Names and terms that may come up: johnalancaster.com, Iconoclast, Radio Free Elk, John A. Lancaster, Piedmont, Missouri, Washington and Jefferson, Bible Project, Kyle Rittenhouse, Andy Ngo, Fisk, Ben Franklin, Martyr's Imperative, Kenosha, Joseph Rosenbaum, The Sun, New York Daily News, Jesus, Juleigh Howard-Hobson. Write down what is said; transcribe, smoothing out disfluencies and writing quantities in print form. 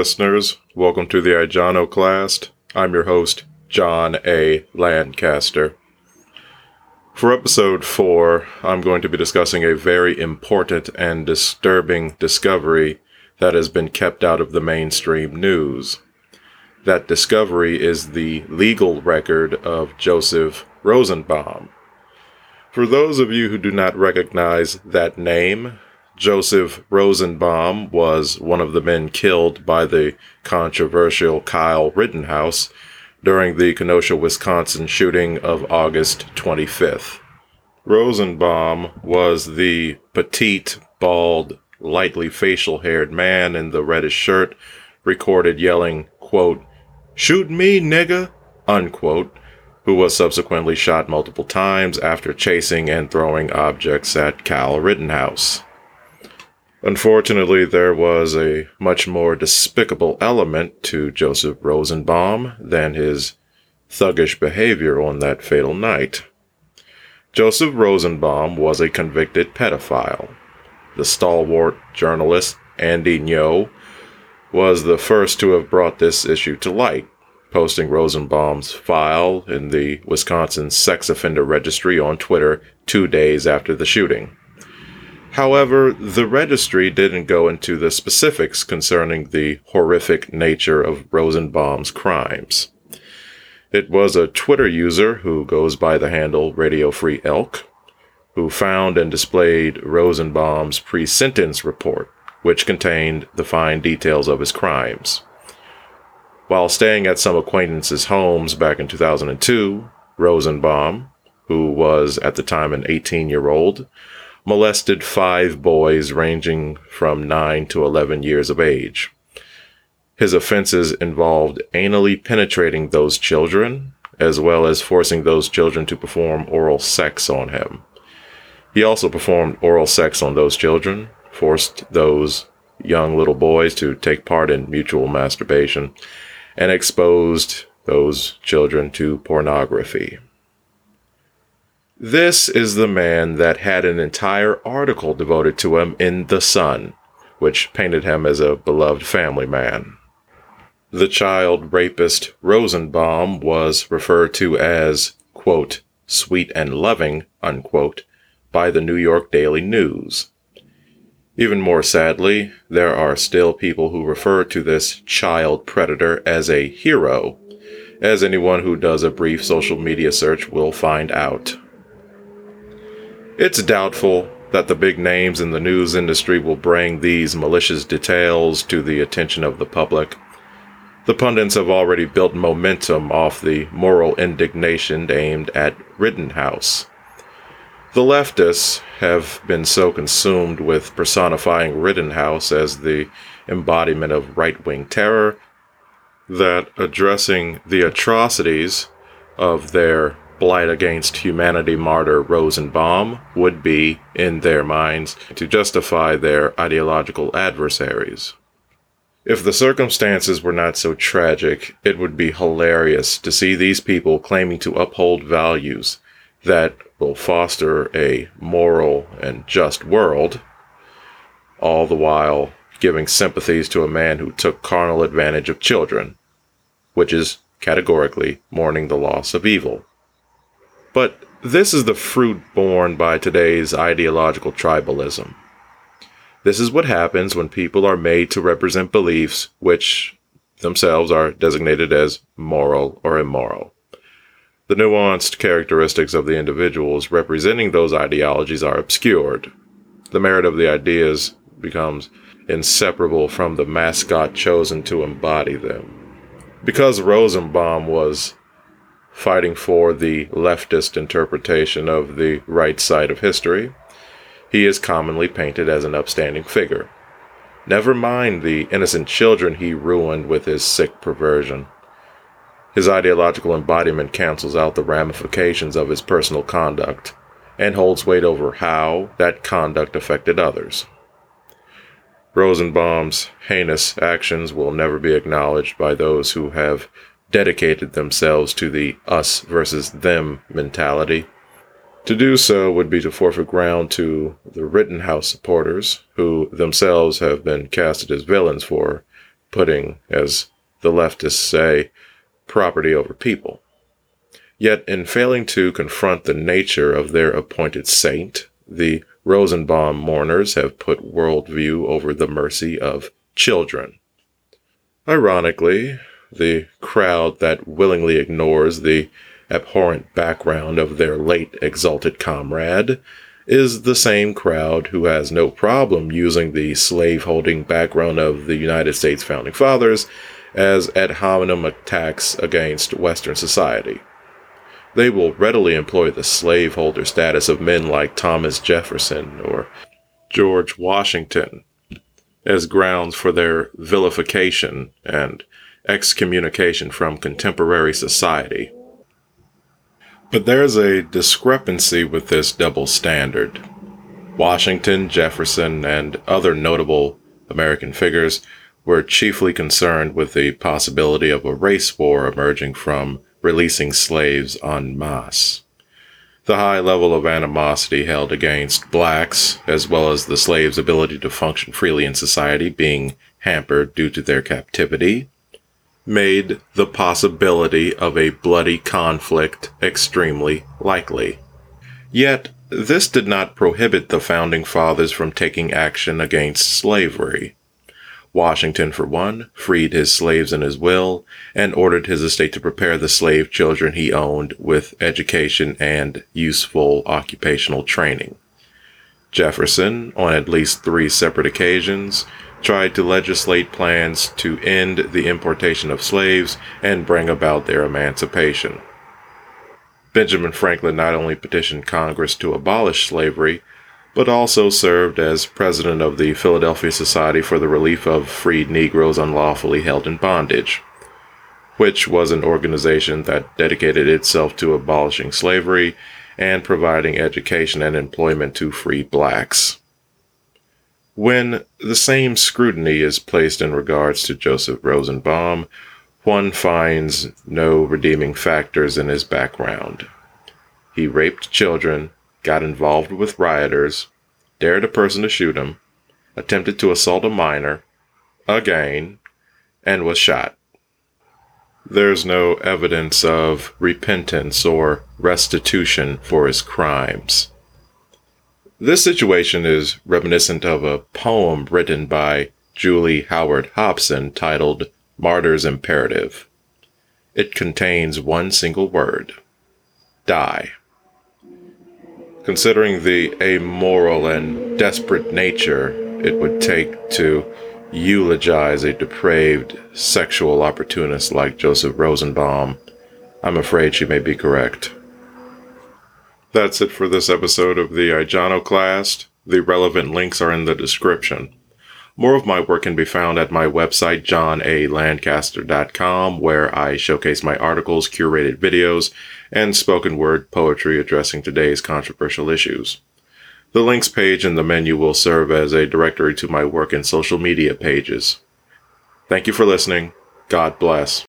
listeners. Welcome to the Iconoclast. I'm your host, John A. Lancaster. For episode 4, I'm going to be discussing a very important and disturbing discovery that has been kept out of the mainstream news. That discovery is the legal record of Joseph Rosenbaum. For those of you who do not recognize that name, Joseph Rosenbaum was one of the men killed by the controversial Kyle Rittenhouse during the Kenosha, Wisconsin shooting of August 25th. Rosenbaum was the petite, bald, lightly facial-haired man in the reddish shirt recorded yelling, quote, "Shoot me, nigga," unquote, who was subsequently shot multiple times after chasing and throwing objects at Kyle Rittenhouse. Unfortunately, there was a much more despicable element to Joseph Rosenbaum than his thuggish behavior on that fatal night. Joseph Rosenbaum was a convicted pedophile. The stalwart journalist Andy Ngo was the first to have brought this issue to light, posting Rosenbaum's file in the Wisconsin Sex Offender Registry on Twitter 2 days after the shooting. However, the registry didn't go into the specifics concerning the horrific nature of Rosenbaum's crimes. It was a Twitter user who goes by the handle Radio Free Elk who found and displayed Rosenbaum's pre-sentence report, which contained the fine details of his crimes. While staying at some acquaintances' homes back in 2002, Rosenbaum, who was at the time an 18-year-old, molested 5 boys ranging from 9 to 11 years of age. His offenses involved anally penetrating those children, as well as forcing those children to perform oral sex on him. He also performed oral sex on those children, forced those young little boys to take part in mutual masturbation, and exposed those children to pornography. This is the man that had an entire article devoted to him in The Sun, which painted him as a beloved family man. The child rapist Rosenbaum was referred to as, quote, "sweet and loving," unquote, by the New York Daily News. Even more sadly, there are still people who refer to this child predator as a hero, as anyone who does a brief social media search will find out. It's doubtful that the big names in the news industry will bring these malicious details to the attention of the public. The pundits have already built momentum off the moral indignation aimed at Rittenhouse. The leftists have been so consumed with personifying Rittenhouse as the embodiment of right-wing terror that addressing the atrocities of their Blight Against Humanity martyr Rosenbaum would be, in their minds, to justify their ideological adversaries. If the circumstances were not so tragic, it would be hilarious to see these people claiming to uphold values that will foster a moral and just world, all the while giving sympathies to a man who took carnal advantage of children, which is categorically mourning the loss of evil. But this is the fruit borne by today's ideological tribalism. This is what happens when people are made to represent beliefs which themselves are designated as moral or immoral. The nuanced characteristics of the individuals representing those ideologies are obscured. The merit of the ideas becomes inseparable from the mascot chosen to embody them. Because Rosenbaum was fighting for the leftist interpretation of the right side of history, he is commonly painted as an upstanding figure. Never mind the innocent children he ruined with his sick perversion. His ideological embodiment cancels out the ramifications of his personal conduct and holds weight over how that conduct affected others. Rosenbaum's heinous actions will never be acknowledged by those who have dedicated themselves to the us versus them mentality. To do so would be to forfeit ground to the Rittenhouse supporters, who themselves have been casted as villains for putting, as the leftists say, property over people. Yet, in failing to confront the nature of their appointed saint, the Rosenbaum mourners have put worldview over the mercy of children. Ironically, the crowd that willingly ignores the abhorrent background of their late exalted comrade is the same crowd who has no problem using the slave-holding background of the United States Founding Fathers as ad hominem attacks against Western society. They will readily employ the slaveholder status of men like Thomas Jefferson or George Washington as grounds for their vilification and excommunication from contemporary society. But there's a discrepancy with this double standard. Washington, Jefferson, and other notable American figures were chiefly concerned with the possibility of a race war emerging from releasing slaves en masse. The high level of animosity held against blacks, as well as the slaves' ability to function freely in society being hampered due to their captivity, made the possibility of a bloody conflict extremely likely. Yet, this did not prohibit the Founding Fathers from taking action against slavery. Washington, for one, freed his slaves in his will and ordered his estate to prepare the slave children he owned with education and useful occupational training. Jefferson, on at least 3 separate occasions, tried to legislate plans to end the importation of slaves and bring about their emancipation. Benjamin Franklin not only petitioned Congress to abolish slavery, but also served as president of the Philadelphia Society for the Relief of Freed Negroes Unlawfully Held in Bondage, which was an organization that dedicated itself to abolishing slavery and providing education and employment to free blacks. When the same scrutiny is placed in regards to Joseph Rosenbaum, one finds no redeeming factors in his background. He raped children, got involved with rioters, dared a person to shoot him, attempted to assault a minor, again, and was shot. There's no evidence of repentance or restitution for his crimes. This situation is reminiscent of a poem written by Juleigh Howard-Hobson titled Martyr's Imperative. It contains one single word, die. Considering the amoral and desperate nature it would take to eulogize a depraved sexual opportunist like Joseph Rosenbaum, I'm afraid she may be correct. That's it for this episode of the Iconoclast. The relevant links are in the description. More of my work can be found at my website, johnalancaster.com, where I showcase my articles, curated videos, and spoken word poetry addressing today's controversial issues. The links page in the menu will serve as a directory to my work and social media pages. Thank you for listening. God bless.